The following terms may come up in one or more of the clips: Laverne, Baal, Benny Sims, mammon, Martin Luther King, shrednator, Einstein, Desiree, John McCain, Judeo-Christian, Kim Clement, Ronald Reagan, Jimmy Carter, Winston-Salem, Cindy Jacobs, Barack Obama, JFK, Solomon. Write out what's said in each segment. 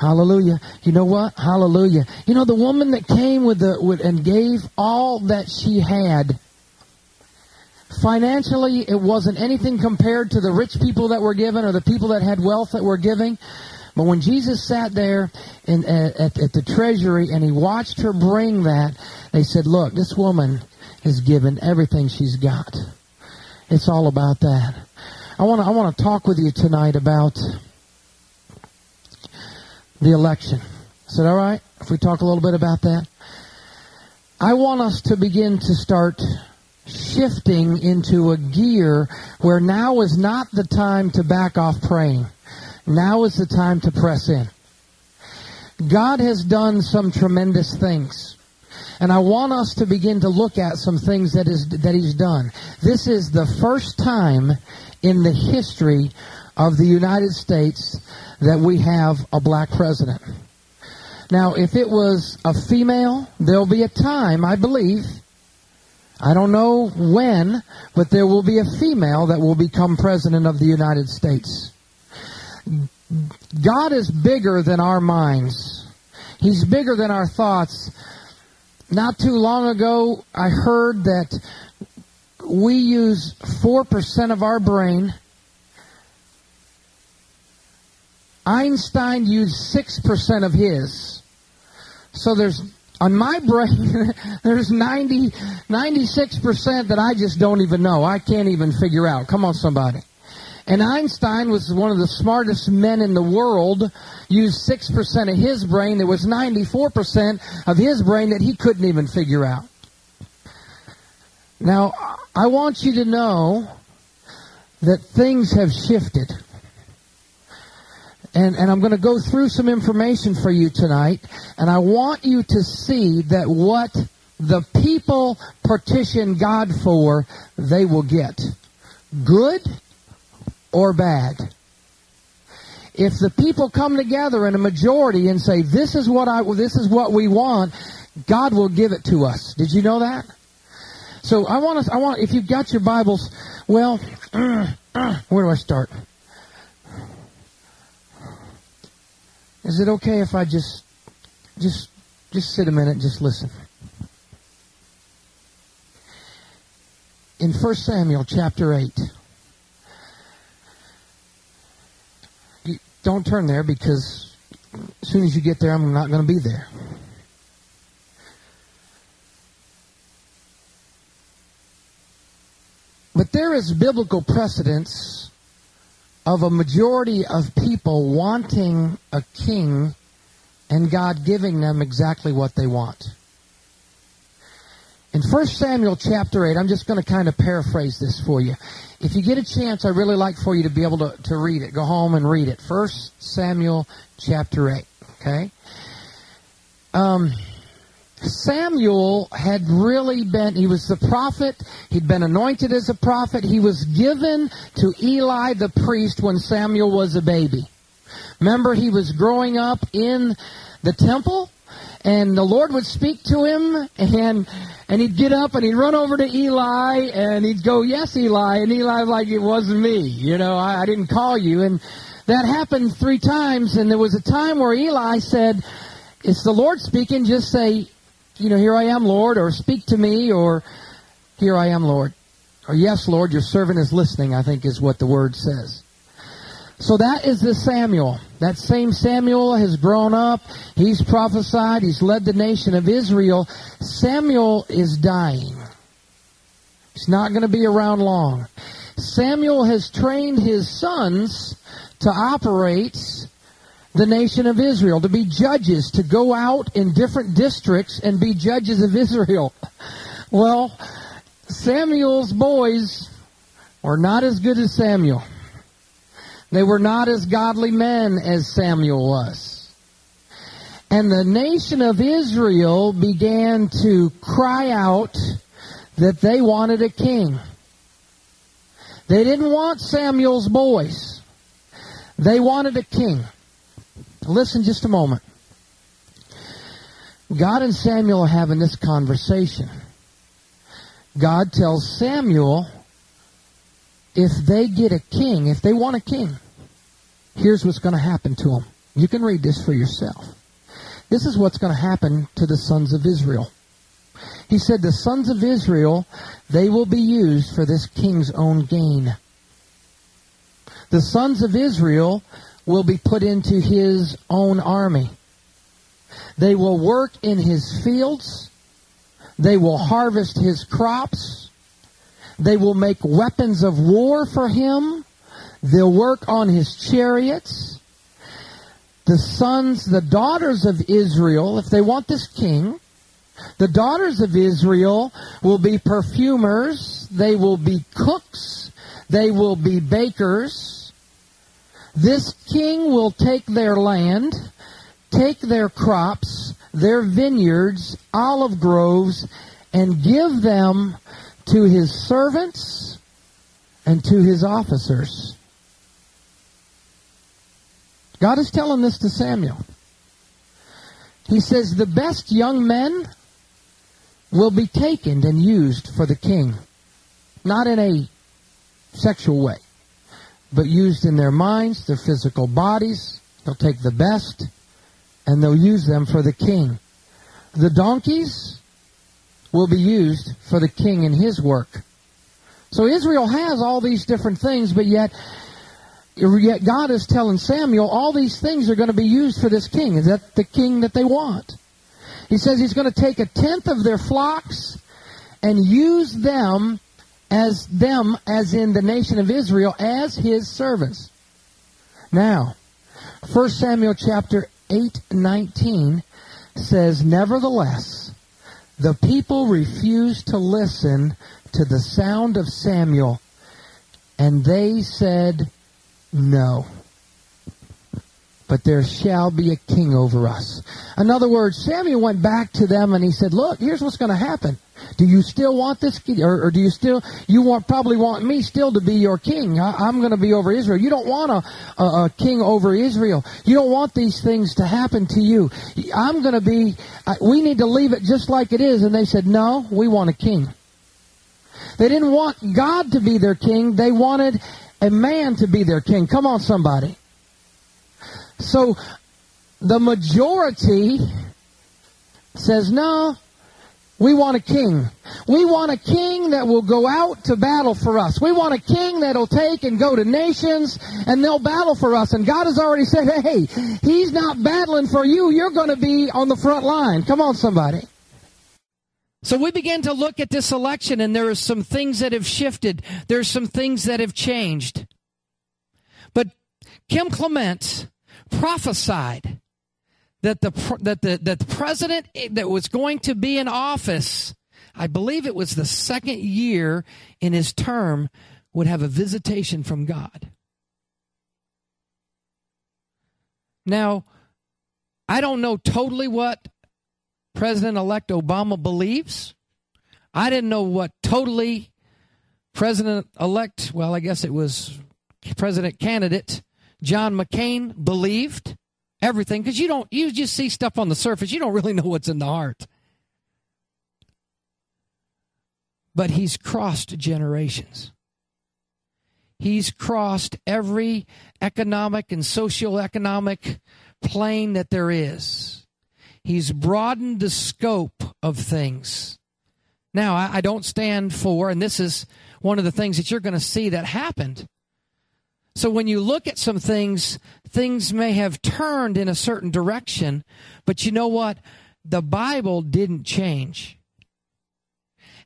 Hallelujah. You know what? Hallelujah. You know, the woman that came and gave all that she had, financially, it wasn't anything compared to the rich people that were given or the people that had wealth that were giving. But when Jesus sat there at the treasury and he watched her bring that, they said, look, this woman has given everything she's got. It's all about that. I want to talk with you tonight about the election. I said, all right, if we talk a little bit about that. I want us to begin to start shifting into a gear where now is not the time to back off praying. Now is the time to press in. God has done some tremendous things. And I want us to begin to look at some things that He's done. This is the first time in the history of the United States that we have a black president. Now, if it was a female, there'll be a time, I believe, I don't know when, but there will be a female that will become president of the United States. God is bigger than our minds. He's bigger than our thoughts. Not too long ago, I heard that we use 4% of our brain. Einstein used 6% of his. So there's, on my brain, there's 96% that I just don't even know. I can't even figure out. Come on, somebody. And Einstein was one of the smartest men in the world, used 6% of his brain. There was 94% of his brain that he couldn't even figure out. Now, I want you to know that things have shifted. And I'm going to go through some information for you tonight. And I want you to see that what the people petition God for, they will get. Good or bad. If the people come together in a majority and say, this is what we want, God will give it to us. Did you know that? So I want if you've got your Bibles, well, where do I start? Is it okay if I just sit a minute and just listen? In 1 Samuel chapter 8. Don't turn there, because as soon as you get there, I'm not going to be there. But there is biblical precedence of a majority of people wanting a king and God giving them exactly what they want. In 1 Samuel chapter 8, I'm just going to kind of paraphrase this for you. If you get a chance, I'd really like for you to be able to read it. Go home and read it. 1 Samuel chapter 8, okay? Samuel had really been, he was the prophet. He'd been anointed as a prophet. He was given to Eli the priest when Samuel was a baby. Remember, he was growing up in the temple, and the Lord would speak to him, and he'd get up and he'd run over to Eli and he'd go, yes, Eli. And Eli, like, it wasn't me. You know, I didn't call you. And that happened 3 times. And there was a time where Eli said, it's the Lord speaking. Just say, you know, here I am, Lord, or speak to me, or here I am, Lord, or yes, Lord, your servant is listening, I think is what the word says. So that is the Samuel. That same Samuel has grown up. He's prophesied. He's led the nation of Israel. Samuel is dying. He's not going to be around long. Samuel has trained his sons to operate the nation of Israel, to be judges, to go out in different districts and be judges of Israel. Well, Samuel's boys were not as good as Samuel. They were not as godly men as Samuel was. And the nation of Israel began to cry out that they wanted a king. They didn't want Samuel's boys. They wanted a king. Listen just a moment. God and Samuel are having this conversation. God tells Samuel, if they get a king, if they want a king, here's what's going to happen to them. You can read this for yourself. This is what's going to happen to the sons of Israel. He said, the sons of Israel, they will be used for this king's own gain. The sons of Israel will be put into his own army. They will work in his fields. They will harvest his crops. They will make weapons of war for him. They'll work on his chariots. The daughters of Israel, if they want this king, the daughters of Israel will be perfumers. They will be cooks. They will be bakers. This king will take their land, take their crops, their vineyards, olive groves, and give them to his servants and to his officers. God is telling this to Samuel. He says, the best young men will be taken and used for the king. Not in a sexual way, but used in their minds, their physical bodies. They'll take the best, and they'll use them for the king. The donkeys will be used for the king in his work. So Israel has all these different things, but yet God is telling Samuel all these things are going to be used for this king. Is that the king that they want? He says he's going to take a tenth of their flocks and use them as in the nation of Israel, as his servants. Now, 1 Samuel chapter 8:19 says, nevertheless, the people refused to listen to the sound of Samuel, and they said, no, but there shall be a king over us. In other words, Samuel went back to them and he said, look, here's what's going to happen. Do you still want this king? Or do you still, probably want me still to be your king? I'm going to be over Israel. You don't want a king over Israel. You don't want these things to happen to you. I'm going to be, we need to leave it just like it is. And they said, no, we want a king. They didn't want God to be their king. They wanted a man to be their king. Come on, somebody. So the majority says, no, we want a king. We want a king that will go out to battle for us. We want a king that will take and go to nations, and they'll battle for us. And God has already said, hey, he's not battling for you. You're going to be on the front line. Come on, somebody. So we begin to look at this election, and there are some things that have shifted. There's some things that have changed. But Kim Clement prophesied that the president that was going to be in office, I believe it was the second year in his term, would have a visitation from God. Now, I don't know totally what President-elect Obama believes. I didn't know what totally President-elect, well, I guess it was President-candidate John McCain believed. Everything, because you just see stuff on the surface. You don't really know what's in the heart. But he's crossed generations. He's crossed every economic and socioeconomic plane that there is. He's broadened the scope of things. Now, I don't stand for, and this is one of the things that you're going to see that happened. So when you look at some things, things may have turned in a certain direction, but you know what? The Bible didn't change.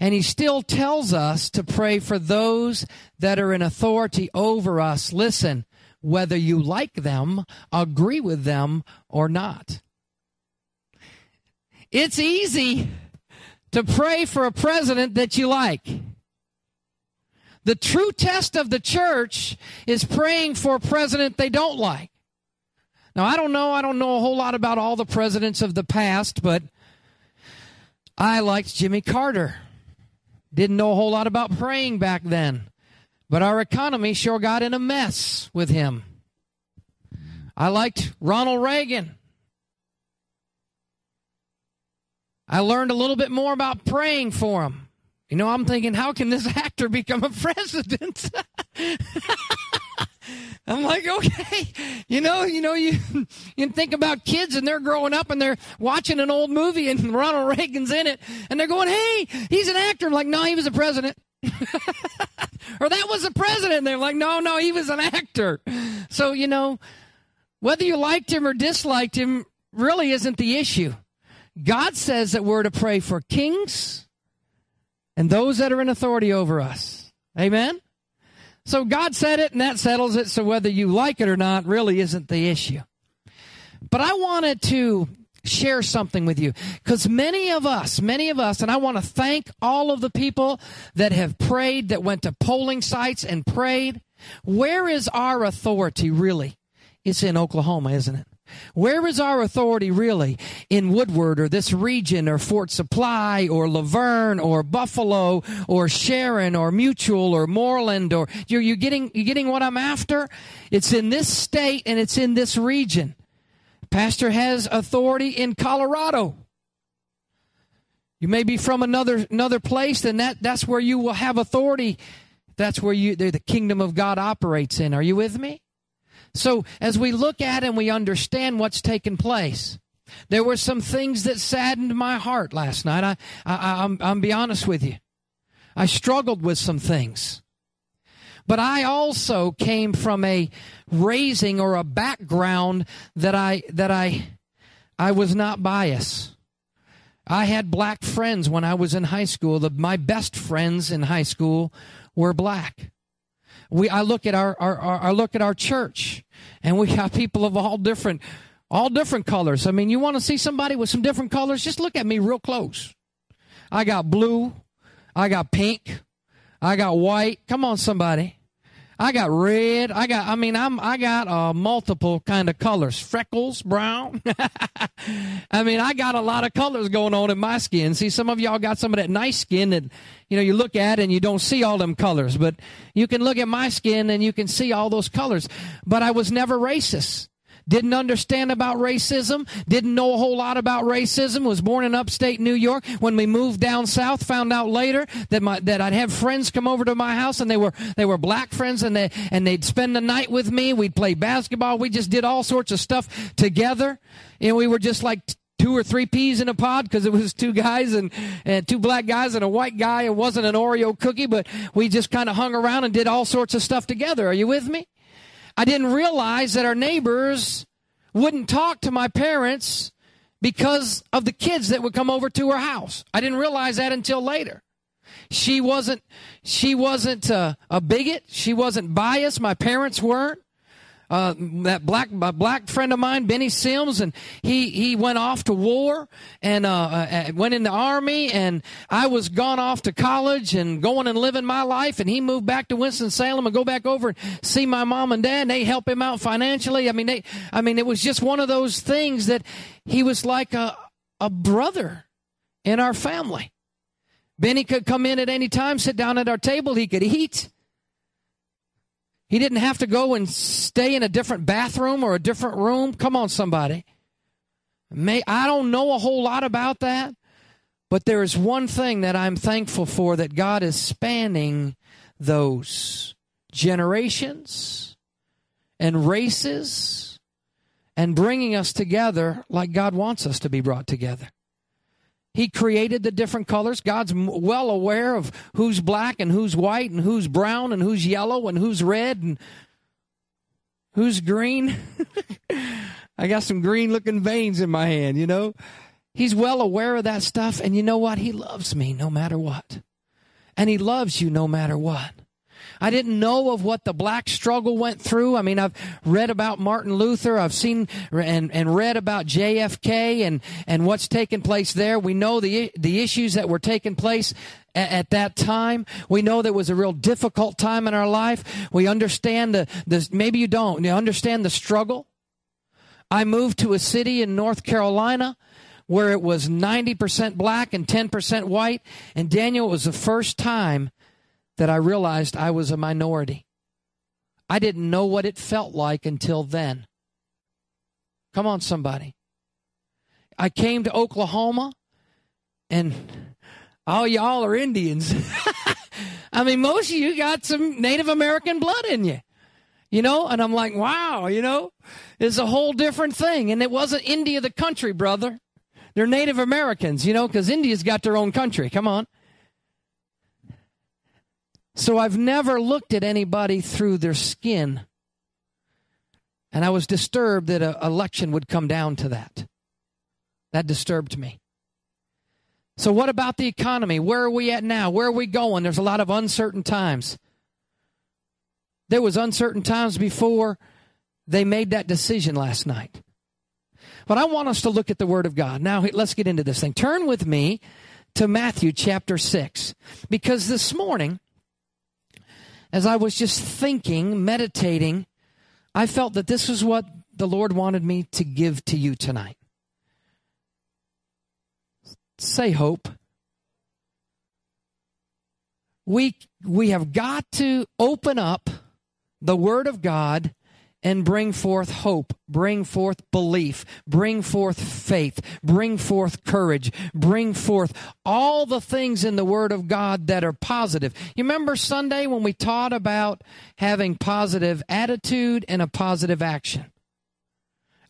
And he still tells us to pray for those that are in authority over us. Listen, whether you like them, agree with them, or not. It's easy to pray for a president that you like. The true test of the church is praying for a president they don't like. Now, I don't know a whole lot about all the presidents of the past, but I liked Jimmy Carter. Didn't know a whole lot about praying back then, but our economy sure got in a mess with him. I liked Ronald Reagan. I learned a little bit more about praying for him. You know, I'm thinking, how can this actor become a president? I'm like, okay, you think about kids and they're growing up and they're watching an old movie and Ronald Reagan's in it and they're going, hey, he's an actor. I'm like, no, he was a president. Or that was a president. And they're like, no, he was an actor. So, whether you liked him or disliked him really isn't the issue. God says that we're to pray for kings and those that are in authority over us. Amen? So God said it, and that settles it. So whether you like it or not really isn't the issue. But I wanted to share something with you, because many of us, and I want to thank all of the people that have prayed, that went to polling sites and prayed. Where is our authority really? It's in Oklahoma, isn't it? Where is our authority really? In Woodward or this region or Fort Supply or Laverne or Buffalo or Sharon or Mutual or Moreland, or you're getting what I'm after? It's in this state and it's in this region. Pastor has authority in Colorado. You may be from another place, then that's where you will have authority. That's where the kingdom of God operates in. Are you with me? So as we look at and we understand what's taken place, there were some things that saddened my heart last night. I'm be honest with you. I struggled with some things. But I also came from a raising or a background that I was not biased. I had black friends when I was in high school. My best friends in high school were black. I look at our church, and we have people of all different colors. I mean, you want to see somebody with some different colors? Just look at me real close. I got blue, I got pink, I got white. Come on, somebody. I got red. I got multiple kind of colors. Freckles, brown. I mean, I got a lot of colors going on in my skin. See, some of y'all got some of that nice skin that, you look at and you don't see all them colors. But you can look at my skin and you can see all those colors. But I was never racist. Didn't understand about racism. Didn't know a whole lot about racism. Was born in upstate New York. When we moved down south, found out later that I'd have friends come over to my house, and they were black friends, and they'd spend the night with me. We'd play basketball. We just did all sorts of stuff together, and we were just like two or three peas in a pod, because it was two guys and two black guys and a white guy. It wasn't an Oreo cookie, but we just kind of hung around and did all sorts of stuff together. Are you with me? I didn't realize that our neighbors wouldn't talk to my parents because of the kids that would come over to her house. I didn't realize that until later. She wasn't a bigot. She wasn't biased. My parents weren't. That black friend of mine, Benny Sims, and he went off to war and went in the army, and I was gone off to college and going and living my life, and he moved back to Winston-Salem and go back over and see my mom and dad, and they help him out financially. I mean, it was just one of those things that he was like a brother in our family. Benny could come in at any time, sit down at our table, he could eat. He didn't have to go and stay in a different bathroom or a different room. Come on, somebody. I don't know a whole lot about that, but there is one thing that I'm thankful for, that God is spanning those generations and races and bringing us together like God wants us to be brought together. He created the different colors. God's well aware of who's black and who's white and who's brown and who's yellow and who's red and who's green. I got some green-looking veins in my hand, He's well aware of that stuff, and you know what? He loves me no matter what, and He loves you no matter what. I didn't know of what the black struggle went through. I mean, I've read about Martin Luther. I've seen and read about JFK and what's taken place there. We know the issues that were taking place at that time. We know there was a real difficult time in our life. We understand maybe you don't. You understand the struggle. I moved to a city in North Carolina where it was 90% black and 10% white. And Daniel, it was the first time that I realized I was a minority. I didn't know what it felt like until then. Come on, somebody. I came to Oklahoma, and all y'all are Indians. I mean, most of you got some Native American blood in you. you know? And I'm like, wow, you know, it's a whole different thing. And it wasn't India the country, brother. They're Native Americans, you know, because India's got their own country. Come on. So I've never looked at anybody through their skin. And I was disturbed that an election would come down to that. That disturbed me. So what about the economy? Where are we at now? Where are we going? There's a lot of uncertain times. There was uncertain times before they made that decision last night. But I want us to look at the Word of God. Now, let's get into this thing. Turn with me to Matthew chapter 6. Because this morning, as I was just thinking, meditating, I felt that this is what the Lord wanted me to give to you tonight. Say hope. We have got to open up the Word of God and bring forth hope, bring forth belief, bring forth faith, bring forth courage, bring forth all the things in the Word of God that are positive. You remember Sunday when we taught about having positive attitude and a positive action?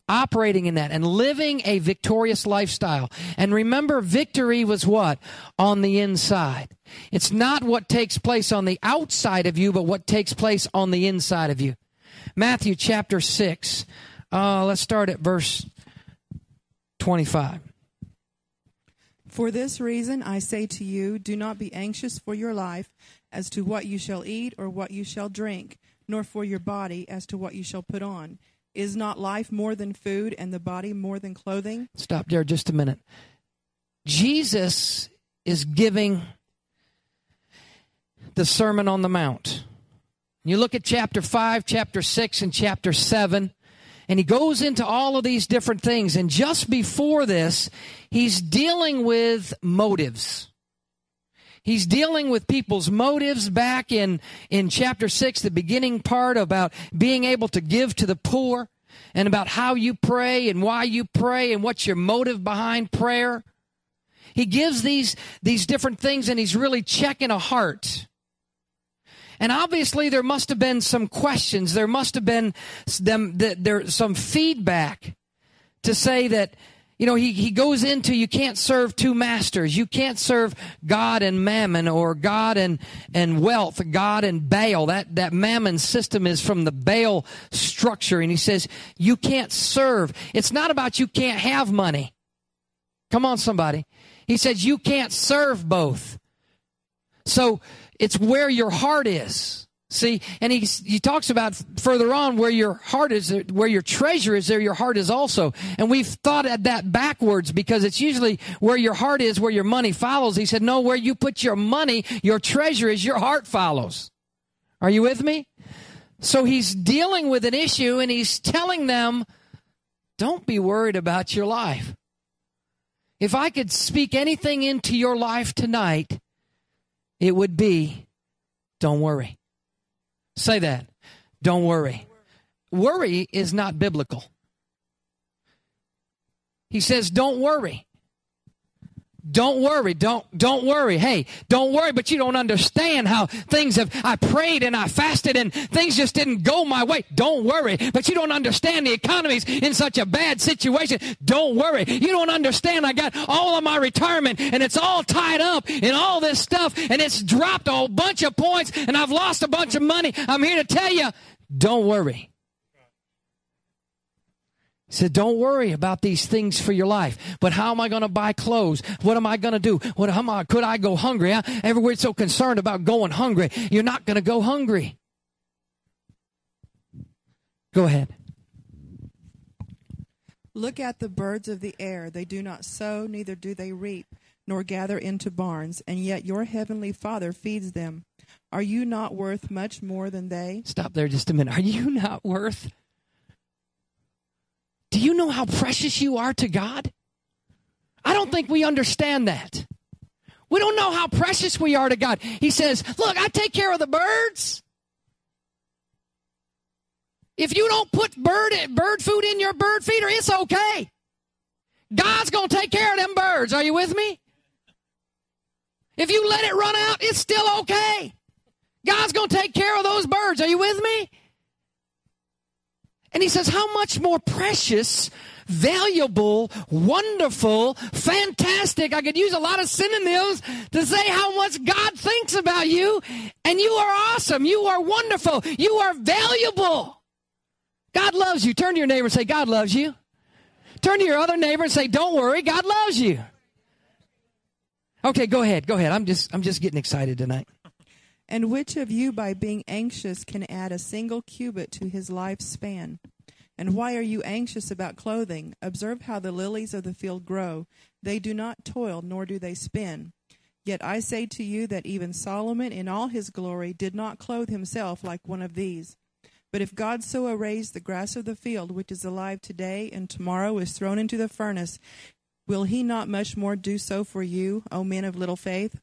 Operating in that and living a victorious lifestyle. And remember, victory was what? On the inside. It's not what takes place on the outside of you, but what takes place on the inside of you. Matthew chapter 6. Let's start at verse 25. For this reason, I say to you, do not be anxious for your life as to what you shall eat or what you shall drink, nor for your body as to what you shall put on. Is not life more than food and the body more than clothing? Stop there just a minute. Jesus is giving the Sermon on the Mount. You look at chapter 5, chapter 6, and chapter 7, and he goes into all of these different things. And just before this, he's dealing with motives. He's dealing with people's motives back in chapter 6, the beginning part about being able to give to the poor and about how you pray and why you pray and what's your motive behind prayer. He gives these different things, and he's really checking a heart. And obviously there must have been some questions. There must have been some feedback to say that, you know, he goes into, you can't serve two masters. You can't serve God and mammon, or God and wealth, God and Baal. That mammon system is from the Baal structure. And he says, you can't serve. It's not about you can't have money. Come on, somebody. He says, you can't serve both. So it's where your heart is. See, and he talks about further on where your heart is, where your treasure is, there your heart is also. And we've thought at that backwards, because it's usually where your heart is, where your money follows. He said, no, where you put your money, your treasure is, your heart follows. Are you with me? So he's dealing with an issue, and he's telling them, don't be worried about your life. If I could speak anything into your life tonight, it would be, don't worry. Say that. Don't worry. Worry is not biblical. He says, don't worry. Don't worry. Don't worry. Hey, don't worry, but you don't understand how things have, I prayed and I fasted and things just didn't go my way. Don't worry, but you don't understand the economy's in such a bad situation. Don't worry. You don't understand, I got all of my retirement and it's all tied up in all this stuff and it's dropped a whole bunch of points and I've lost a bunch of money. I'm here to tell you, don't worry. He said, don't worry about these things for your life. But how am I going to buy clothes? What am I going to do? Could I go hungry? Everybody's so concerned about going hungry. You're not going to go hungry. Go ahead. Look at the birds of the air. They do not sow, neither do they reap, nor gather into barns. And yet your heavenly Father feeds them. Are you not worth much more than they? Stop there just a minute. Are you not worth? Do you know how precious you are to God? I don't think we understand that. We don't know how precious we are to God. He says, look, I take care of the birds. If you don't put bird food in your bird feeder, it's okay. God's going to take care of them birds. Are you with me? If you let it run out, it's still okay. God's going to take care of those birds. Are you with me? And he says, how much more precious, valuable, wonderful, fantastic. I could use a lot of synonyms to say how much God thinks about you. And you are awesome. You are wonderful. You are valuable. God loves you. Turn to your neighbor and say, God loves you. Turn to your other neighbor and say, don't worry, God loves you. Okay, go ahead. Go ahead. I'm just getting excited tonight. And which of you, by being anxious, can add a single cubit to his life's span? And why are you anxious about clothing? Observe how the lilies of the field grow. They do not toil, nor do they spin. Yet I say to you that even Solomon in all his glory did not clothe himself like one of these. But if God so arrays the grass of the field, which is alive today and tomorrow is thrown into the furnace, will he not much more do so for you, O men of little faith?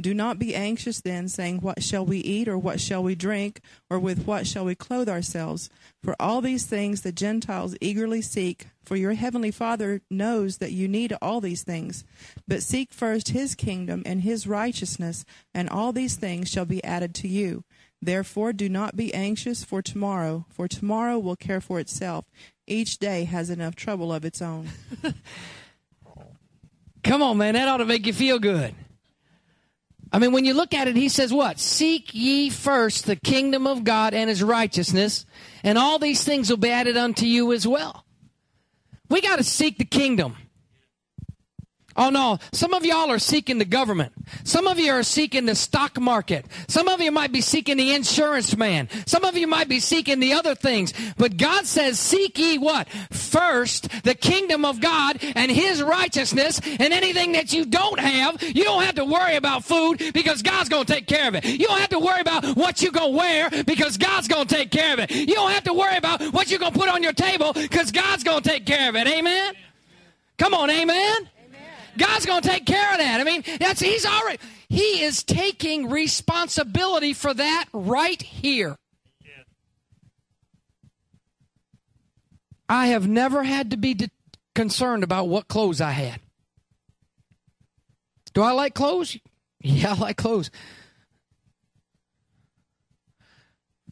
Do not be anxious then, saying, what shall we eat, or what shall we drink, or with what shall we clothe ourselves? For all these things the Gentiles eagerly seek, for your heavenly Father knows that you need all these things. But seek first his kingdom and his righteousness, and all these things shall be added to you. Therefore do not be anxious for tomorrow will care for itself. Each day has enough trouble of its own. Come on, man, that ought to make you feel good. I mean, when you look at it, he says what? Seek ye first the kingdom of God and his righteousness, and all these things will be added unto you as well. We got to seek the kingdom. Oh, no, some of y'all are seeking the government. Some of you are seeking the stock market. Some of you might be seeking the insurance man. Some of you might be seeking the other things. But God says, seek ye what? First, the kingdom of God and his righteousness, and anything that you don't have to worry about food because God's going to take care of it. You don't have to worry about what you're going to wear because God's going to take care of it. You don't have to worry about what you're going to put on your table because God's going to take care of it. Amen? Come on, amen? God's going to take care of that. I mean, he is taking responsibility for that right here. Yeah. I have never had to be concerned about what clothes I had. Do I like clothes? Yeah, I like clothes.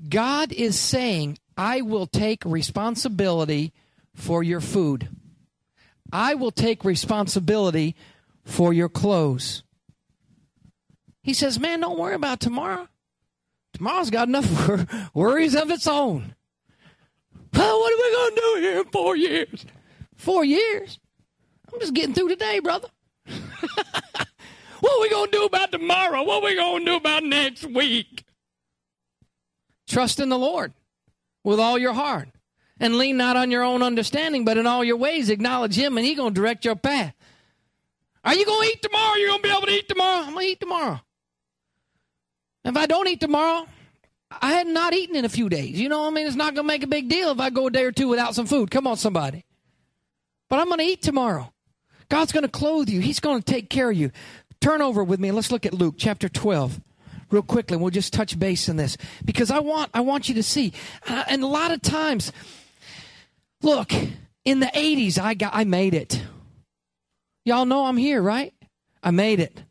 God is saying, I will take responsibility for your food. I will take responsibility for your clothes. He says, man, don't worry about tomorrow. Tomorrow's got enough worries of its own. Oh, what are we going to do here in 4 years? 4 years? I'm just getting through today, brother. What are we going to do about tomorrow? What are we going to do about next week? Trust in the Lord with all your heart. And lean not on your own understanding, but in all your ways acknowledge him, and he's going to direct your path. Are you going to eat tomorrow? You're going to be able to eat tomorrow? I'm going to eat tomorrow. If I don't eat tomorrow, I had not eaten in a few days. You know what I mean? It's not going to make a big deal if I go a day or two without some food. Come on, somebody. But I'm going to eat tomorrow. God's going to clothe you. He's going to take care of you. Turn over with me, and let's look at Luke chapter 12. Real quickly, and we'll just touch base on this. Because I want you to see. And a lot of times... Look, in the 80s, I made it. Y'all know I'm here, right? I made it.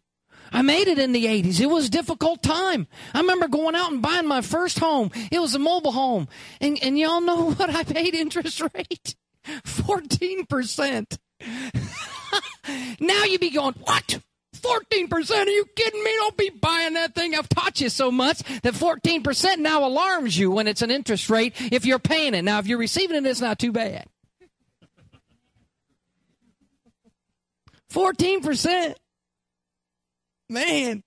I made it in the 80s. It was a difficult time. I remember going out and buying my first home. It was a mobile home. And y'all know what I paid interest rate? 14%. Now you be going, what? 14%? Are you kidding me? Don't be buying that thing. I've taught you so much that 14% now alarms you when it's an interest rate if you're paying it. Now, if you're receiving it, it's not too bad. 14%. Man,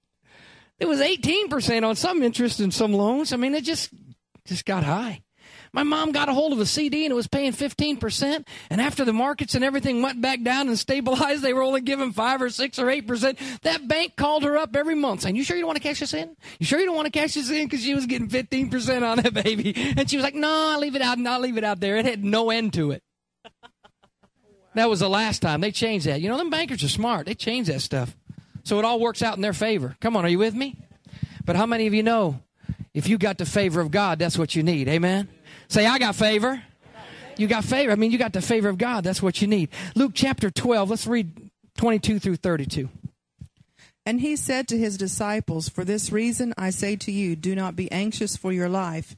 it was 18% on some interest and some loans. I mean, it just got high. My mom got a hold of a CD, and it was paying 15%. And after the markets and everything went back down and stabilized, they were only giving 5 or 6 or 8%. That bank called her up every month saying, you sure you don't want to cash this in? You sure you don't want to cash this in? Because she was getting 15% on that baby. And she was like, no, I'll leave it out, and I'll leave it out there. It had no end to it. That was the last time. They changed that. You know, them bankers are smart. They change that stuff. So it all works out in their favor. Come on, are you with me? But how many of you know if you got the favor of God, that's what you need? Amen? Say, I got favor. You got favor. I mean, you got the favor of God. That's what you need. Luke chapter 12, let's read 22 through 32. And he said to his disciples, for this reason I say to you, do not be anxious for your life,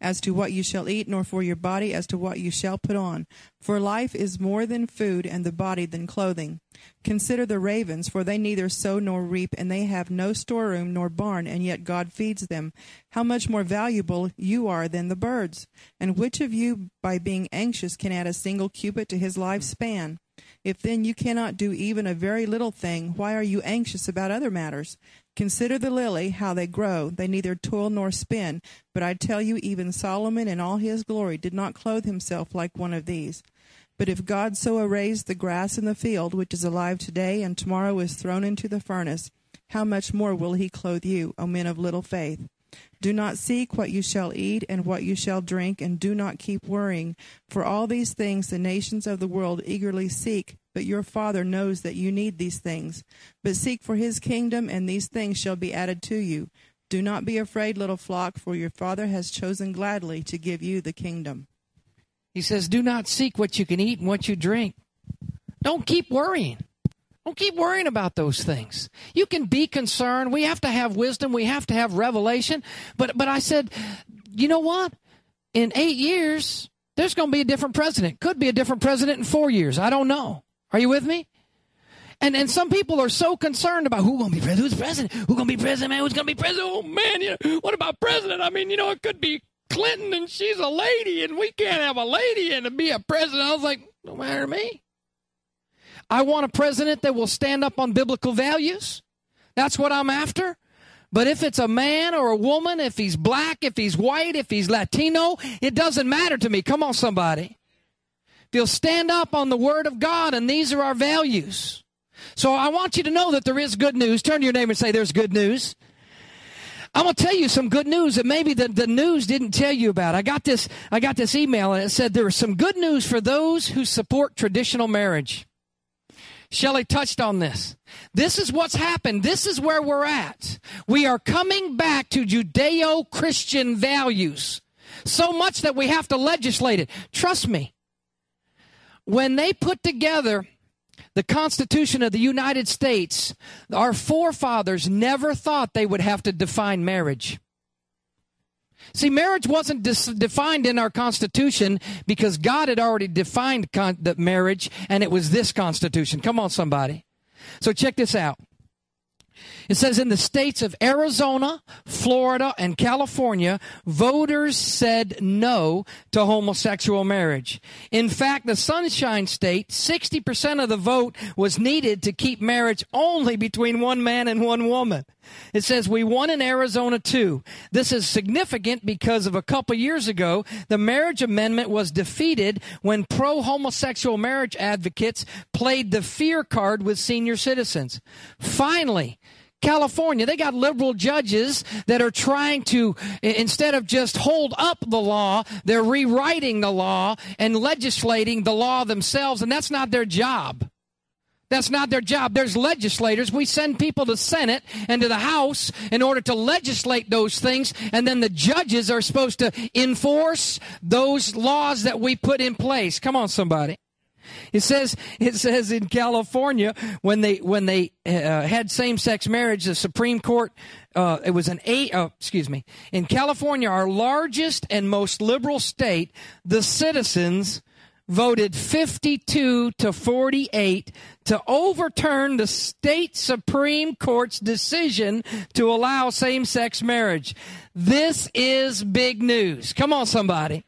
as to what you shall eat, nor for your body as to what you shall put on. For life is more than food, and the body than clothing. Consider the ravens, for they neither sow nor reap, and they have no storeroom nor barn, and yet God feeds them. How much more valuable you are than the birds! And which of you, by being anxious, can add a single cubit to his lifespan? If then you cannot do even a very little thing, why are you anxious about other matters? Consider the lily, how they grow. They neither toil nor spin. But I tell you, even Solomon in all his glory did not clothe himself like one of these. But if God so arrays the grass in the field, which is alive today and tomorrow is thrown into the furnace, how much more will he clothe you, O men of little faith? Do not seek what you shall eat and what you shall drink, and do not keep worrying. For all these things the nations of the world eagerly seek, but your Father knows that you need these things. But seek for his kingdom, and these things shall be added to you. Do not be afraid, little flock, for your Father has chosen gladly to give you the kingdom. He says, do not seek what you can eat and what you drink. Don't keep worrying. Don't keep worrying about those things. You can be concerned. We have to have wisdom. We have to have revelation. But I said, you know what? In 8 years, there's going to be a different president. Could be a different president in 4 years. I don't know. Are you with me? And some people are so concerned about who's going to be president, who's president, who's going to be president, man, who's going to be president. Oh, man, you know, what about president? I mean, you know, it could be Clinton, and she's a lady, and we can't have a lady and be a president. I was like, no matter to me. I want a president that will stand up on biblical values. That's what I'm after. But if it's a man or a woman, if he's black, if he's white, if he's Latino, it doesn't matter to me. Come on, somebody. If he'll stand up on the Word of God, and these are our values. So I want you to know that there is good news. Turn to your neighbor and say, there's good news. I'm going to tell you some good news that maybe the news didn't tell you about. I got this email, and it said there was some good news for those who support traditional marriage. Shelley touched on this. This is what's happened. This is where we're at. We are coming back to Judeo-Christian values, so much that we have to legislate it. Trust me, when they put together the Constitution of the United States, our forefathers never thought they would have to define marriage. See, marriage wasn't defined in our Constitution because God had already defined the marriage, and it was this Constitution. Come on, somebody. So check this out. It says, in the states of Arizona, Florida, and California, voters said no to homosexual marriage. In fact, the Sunshine State, 60% of the vote was needed to keep marriage only between one man and one woman. It says, we won in Arizona, too. This is significant because of a couple years ago, the marriage amendment was defeated when pro-homosexual marriage advocates played the fear card with senior citizens. Finally, California, they got liberal judges that are trying to, instead of just hold up the law, they're rewriting the law and legislating the law themselves, and that's not their job. That's not their job. There's legislators. We send people to the Senate and to the House in order to legislate those things, and then the judges are supposed to enforce those laws that we put in place. Come on, somebody. It says in California, when they had same-sex marriage, the Supreme Court, in California, our largest and most liberal state, the citizens voted 52 to 48 to overturn the state Supreme Court's decision to allow same-sex marriage. This is big news. Come on, somebody.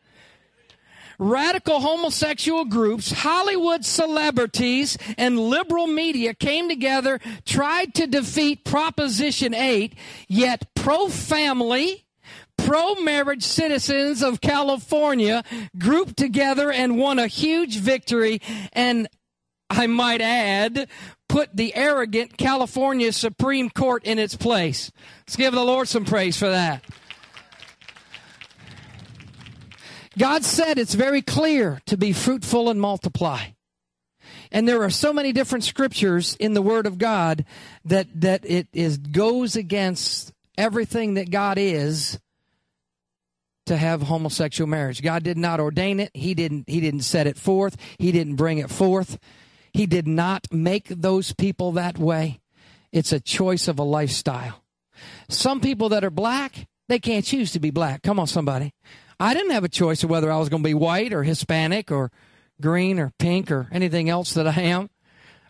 Radical homosexual groups, Hollywood celebrities, and liberal media came together, tried to defeat Proposition 8, yet pro-family, pro-marriage citizens of California grouped together and won a huge victory, and I might add, put the arrogant California Supreme Court in its place. Let's give the Lord some praise for that. God said it's very clear to be fruitful and multiply. And there are so many different scriptures in the Word of God that it goes against everything that God is to have homosexual marriage. God did not ordain it. He didn't set it forth. He didn't bring it forth. He did not make those people that way. It's a choice of a lifestyle. Some people that are black, They can't choose to be black. Come on, somebody. I didn't have a choice of whether I was going to be white or Hispanic or green or pink or anything else that I am.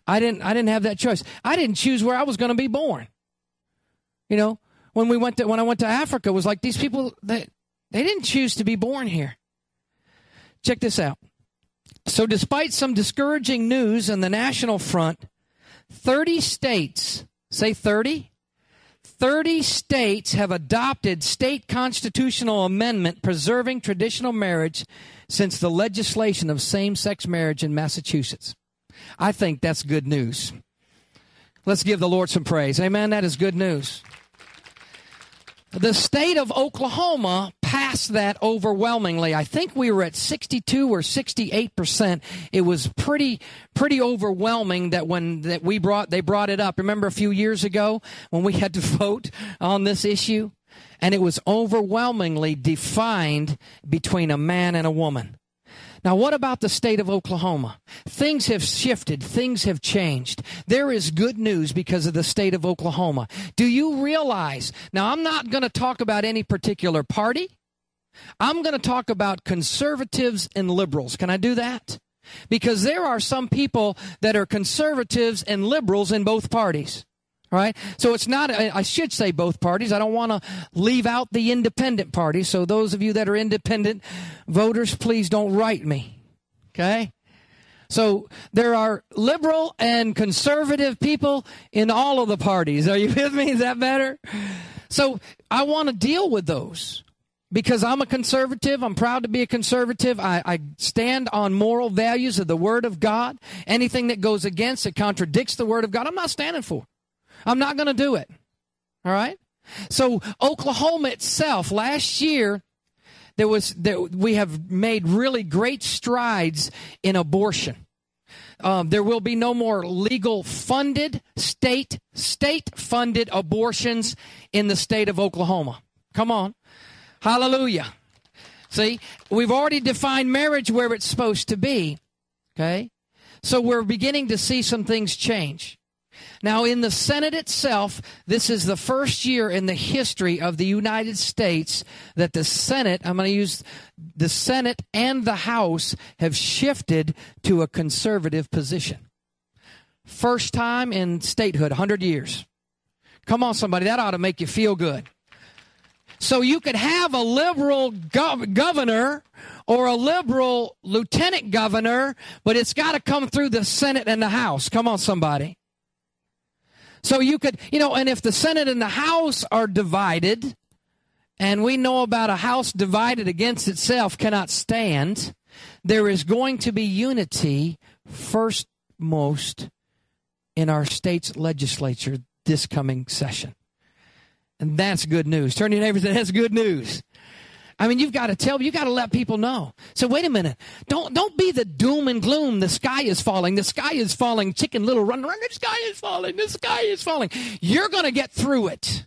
I didn't have that choice. I didn't choose where I was going to be born. You know, when I went to Africa, it was like these people, they didn't choose to be born here. Check this out. So despite some discouraging news on the national front, 30 states, say 30, 30 states have adopted state constitutional amendment preserving traditional marriage since the legislation of same-sex marriage in Massachusetts. I think that's good news. Let's give the Lord some praise. Amen. That is good news. The state of Oklahoma passed that overwhelmingly. I think we were at 62 or 68%. It was pretty overwhelming that they brought it up. Remember a few years ago when we had to vote on this issue? And it was overwhelmingly defined between a man and a woman. Now, what about the state of Oklahoma? Things have shifted. Things have changed. There is good news because of the state of Oklahoma. Do you realize? Now, I'm not going to talk about any particular party. I'm going to talk about conservatives and liberals. Can I do that? Because there are some people that are conservatives and liberals in both parties. All right. So it's not, I should say both parties. I don't want to leave out the independent party. So those of you that are independent voters, please don't write me. Okay. So there are liberal and conservative people in all of the parties. Are you with me? Is that better? So I want to deal with those because I'm a conservative. I'm proud to be a conservative. I stand on moral values of the Word of God. Anything that goes against, that contradicts the Word of God, I'm not standing for. I'm not going to do it, all right? So Oklahoma itself, last year, we have made really great strides in abortion. There will be no more legal funded, state-funded abortions in the state of Oklahoma. Come on. Hallelujah. See, we've already defined marriage where it's supposed to be, okay? So we're beginning to see some things change. Now, in the Senate itself, this is the first year in the history of the United States that the Senate, I'm going to use the Senate and the House, have shifted to a conservative position. First time in statehood, 100 years. Come on, somebody, that ought to make you feel good. So you could have a liberal governor or a liberal lieutenant governor, but it's got to come through the Senate and the House. Come on, somebody. So you could, you know, and if the Senate and the House are divided, and we know about a house divided against itself cannot stand, there is going to be unity firstmost in our state's legislature this coming session. And that's good news. Turn to your neighbors and say, that's good news. I mean, you've got to let people know. So wait a minute. Don't be the doom and gloom. The sky is falling. The sky is falling. Chicken Little run. The sky is falling. The sky is falling. You're going to get through it.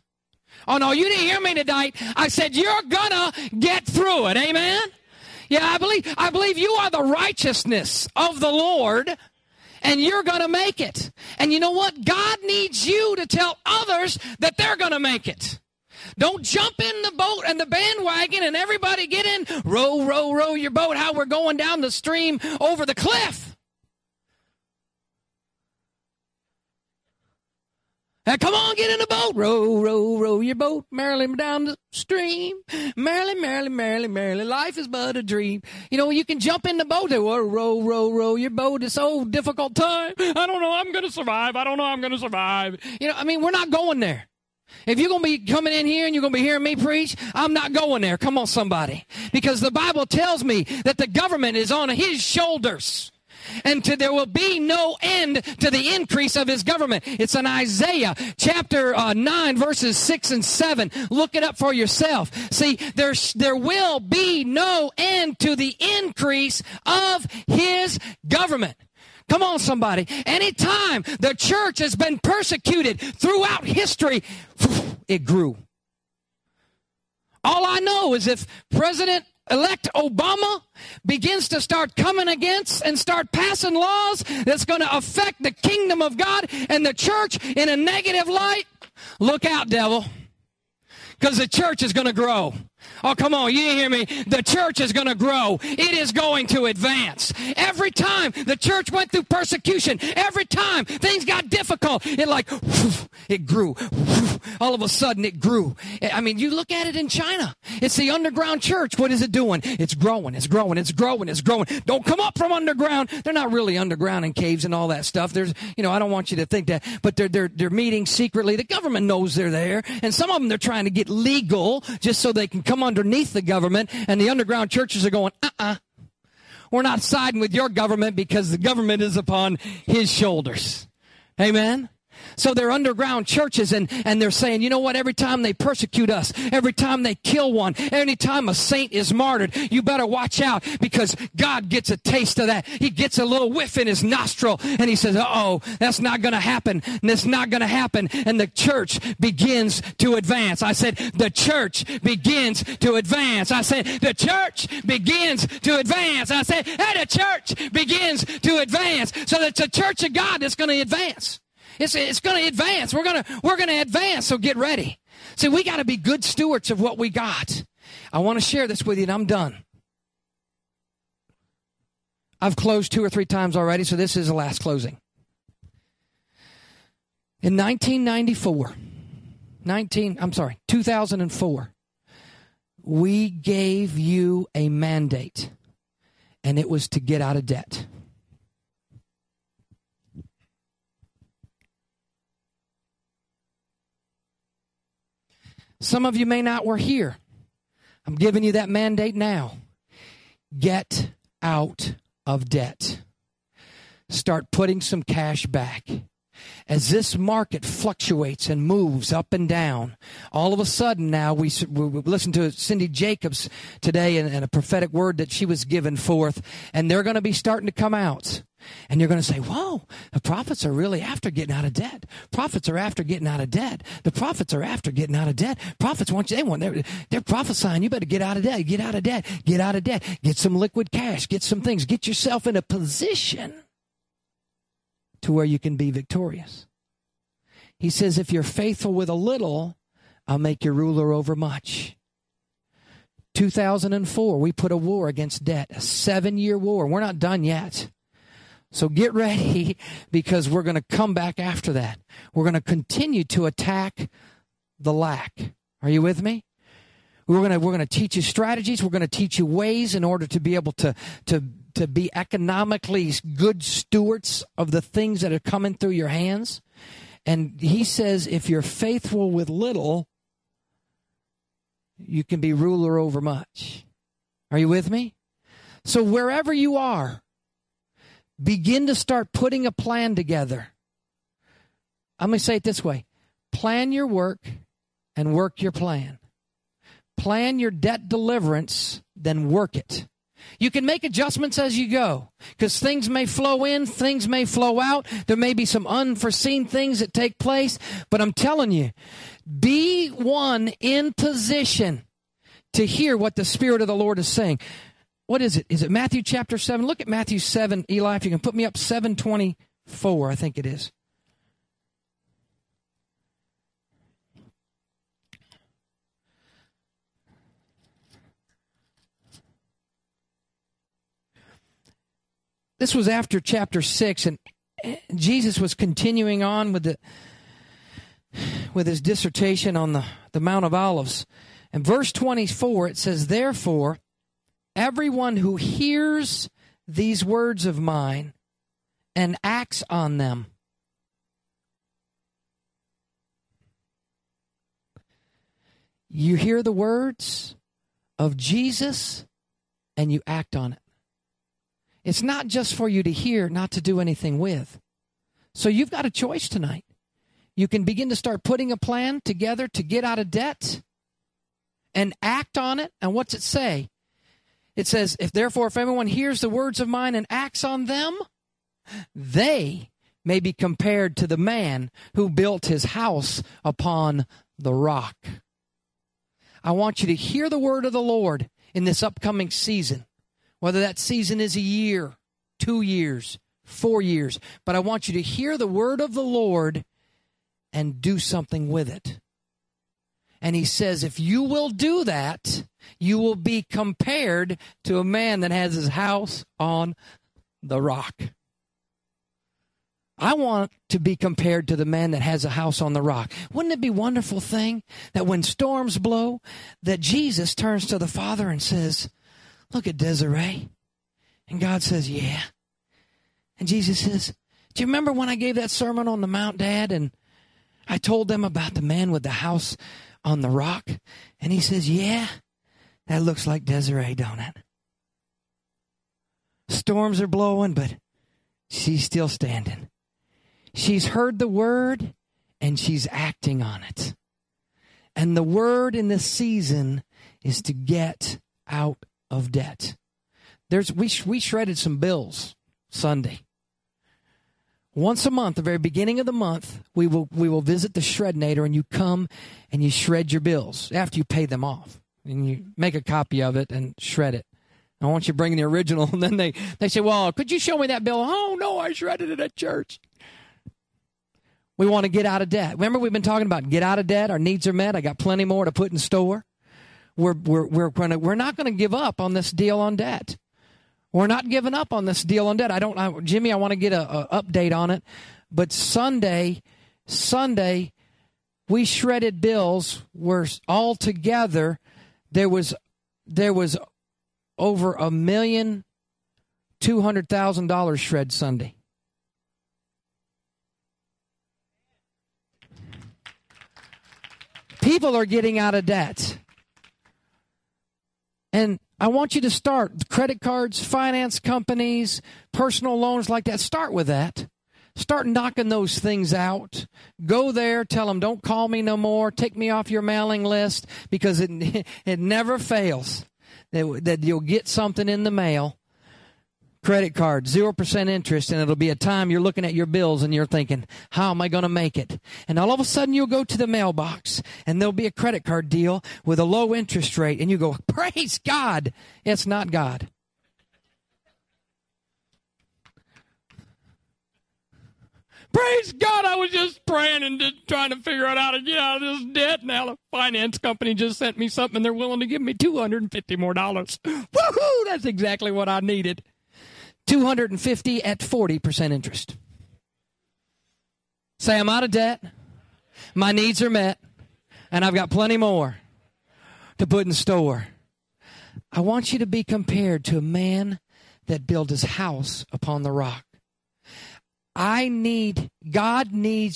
Oh, no, you didn't hear me tonight. I said, you're going to get through it. Amen. Yeah, I believe you are the righteousness of the Lord, and you're going to make it. And you know what? God needs you to tell others that they're going to make it. Don't jump in the boat and the bandwagon and everybody get in. Row, row, row your boat, how we're going down the stream over the cliff. Now, come on, get in the boat. Row, row, row your boat merrily down the stream. Merrily, merrily, merrily, merrily. Life is but a dream. You know, you can jump in the boat. Row, row, row your boat. It's so difficult time. I don't know. I'm going to survive. I don't know. I'm going to survive. You know, I mean, we're not going there. If you're going to be coming in here and you're going to be hearing me preach, I'm not going there. Come on, somebody. Because the Bible tells me that the government is on his shoulders. And there will be no end to the increase of his government. It's in Isaiah chapter 9, verses 6 and 7. Look it up for yourself. See, there will be no end to the increase of his government. Come on, somebody. Anytime the church has been persecuted throughout history, it grew. All I know is if President-elect Obama begins to start coming against and start passing laws that's going to affect the kingdom of God and the church in a negative light, look out, devil. because the church is going to grow. Oh, come on, you didn't hear me. The church is going to grow. It is going to advance. Every time the church went through persecution, every time things got difficult, it like, whoosh, it grew. Whoosh, all of a sudden, it grew. I mean, you look at it in China. It's the underground church. What is it doing? It's growing, it's growing, it's growing, it's growing. Don't come up from underground. They're not really underground in caves and all that stuff. There's, you know, I don't want you to think that, but they're meeting secretly. The government knows they're there, and some of them they're trying to get legal just so they can come underneath the government, and the underground churches are going, we're not siding with your government because the government is upon his shoulders. Amen? So they're underground churches, and they're saying, you know what, every time they persecute us, every time they kill one, any time a saint is martyred, you better watch out because God gets a taste of that. He gets a little whiff in his nostril, and he says, uh-oh, that's not going to happen, and it's not going to happen, and the church begins to advance. I said, the church begins to advance. I said, the church begins to advance. I said, hey, the church begins to advance. So it's the church of God that's going to advance. It's going to advance. We're going to advance, so get ready. See, we got to be good stewards of what we got. I want to share this with you, and I'm done. I've closed 2 or 3 times already, so this is the last closing. In 2004, we gave you a mandate, and it was to get out of debt. Some of you may not were here. I'm giving you that mandate now. Get out of debt. Start putting some cash back. As this market fluctuates and moves up and down, all of a sudden now we listened to Cindy Jacobs today and a prophetic word that she was given forth, and they're going to be starting to come out. And you're going to say, whoa, the prophets are really after getting out of debt. Prophets are after getting out of debt. The prophets are after getting out of debt. Prophets want you, they're prophesying, you better get out of debt, get out of debt, get out of debt. Get some liquid cash, get some things, get yourself in a position to where you can be victorious. He says, if you're faithful with a little, I'll make you ruler over much. 2004, we put a war against debt, a 7-year war. We're not done yet. So get ready, because we're going to come back after that. We're going to continue to attack the lack. Are you with me? We're going to teach you strategies. We're going to teach you ways in order to be able to be economically good stewards of the things that are coming through your hands. And he says, if you're faithful with little, you can be ruler over much. Are you with me? So wherever you are, begin to start putting a plan together. I'm going to say it this way. Plan your work and work your plan. Plan your debt deliverance, then work it. You can make adjustments as you go, because things may flow in, things may flow out. There may be some unforeseen things that take place, but I'm telling you, be one in position to hear what the Spirit of the Lord is saying. What is it? Is it Matthew chapter 7? Look at Matthew 7, Eli, if you can put me up 7:24, I think it is. This was after chapter 6, and Jesus was continuing on with his dissertation on the Mount of Olives. And verse 24, it says, therefore, everyone who hears these words of mine and acts on them . You hear the words of Jesus and you act on it. It's not just for you to hear, not to do anything with. So you've got a choice tonight. You can begin to start putting a plan together to get out of debt and act on it. And what's it say? It says, if everyone hears the words of mine and acts on them, they may be compared to the man who built his house upon the rock. I want you to hear the word of the Lord in this upcoming season, whether that season is a year, 2 years, 4 years. But I want you to hear the word of the Lord and do something with it. And he says, if you will do that, you will be compared to a man that has his house on the rock. I want to be compared to the man that has a house on the rock. Wouldn't it be a wonderful thing that when storms blow, that Jesus turns to the Father and says, look at Desiree. And God says, yeah. And Jesus says, do you remember when I gave that sermon on the Mount, Dad, and I told them about the man with the house on the rock? And he says, yeah, that looks like Desiree, don't it? Storms are blowing, but she's still standing. She's heard the word, and she's acting on it. And the word in this season is to get out of debt. We shredded some bills Sunday. Once a month, the very beginning of the month, we will visit the shrednator, and you come and you shred your bills after you pay them off. And you make a copy of it and shred it. I want you to bring the original. And then they say, well, could you show me that bill? Oh, no, I shredded it at church. We want to get out of debt. Remember, we've been talking about get out of debt. Our needs are met. I got plenty more to put in store. We're not going to give up on this deal on debt. We're not giving up on this deal on debt. Jimmy, I want to get a update on it. But Sunday, we shredded bills. Were all together. There was over $1,200,000 shred Sunday. People are getting out of debt. And I want you to start credit cards, finance companies, personal loans like that. Start with that. Start knocking those things out. Go there. Tell them, don't call me no more. Take me off your mailing list, because it never fails that you'll get something in the mail. Credit card, 0% interest, and it'll be a time you're looking at your bills and you're thinking, how am I going to make it? And all of a sudden you'll go to the mailbox and there'll be a credit card deal with a low interest rate, and you go, praise God, it's not God. Praise God, I was just praying and just trying to figure out how to get out of this debt. Now the finance company just sent me something. They're willing to give me $250 more. Woohoo, that's exactly what I needed. $250 at 40% interest. Say, I'm out of debt, my needs are met, and I've got plenty more to put in store. I want you to be compared to a man that built his house upon the rock. God needs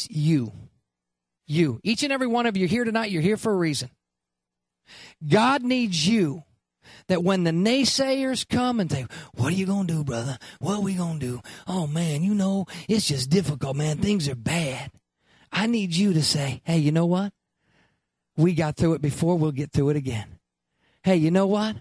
you. You. Each and every one of you here tonight, you're here for a reason. God needs you. That when the naysayers come and say, what are you going to do, brother? What are we going to do? Oh, man, you know, it's just difficult, man. Things are bad. I need you to say, hey, you know what? We got through it before. We'll get through it again. Hey, you know what?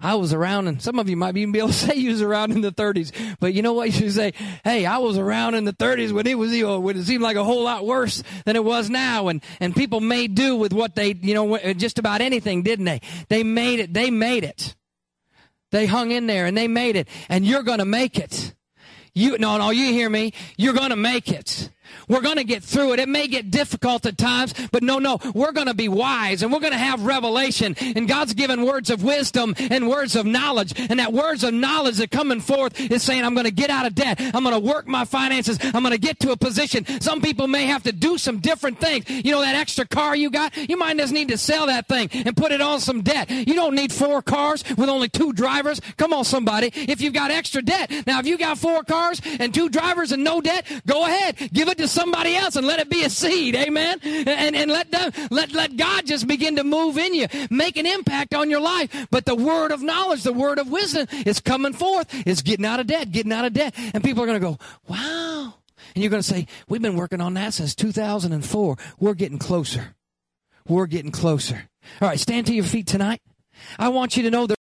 I was around, and some of you might even be able to say you was around in the 30s. But you know what? You should say, hey, I was around in the 30s when it seemed like a whole lot worse than it was now. And people made do with what they, just about anything, didn't they? They made it. They hung in there, and they made it. And you're going to make it. No, you hear me? You're going to make it. We're going to get through it. It may get difficult at times, but no, we're going to be wise, and we're going to have revelation, and God's given words of wisdom and words of knowledge, and that words of knowledge that coming forth is saying, I'm going to get out of debt. I'm going to work my finances. I'm going to get to a position. Some people may have to do some different things. You know, that extra car you got, you might just need to sell that thing and put it on some debt. You don't need 4 cars with only 2 drivers. Come on, somebody. If you've got extra debt. Now, if you got 4 cars and 2 drivers and no debt, go ahead. Give it to somebody else and let it be a seed, amen? And let God just begin to move in you, make an impact on your life. But the word of knowledge, the word of wisdom is coming forth. It's getting out of debt. And people are going to go, wow. And you're going to say, we've been working on that since 2004. We're getting closer. All right, stand to your feet tonight. I want you to know that.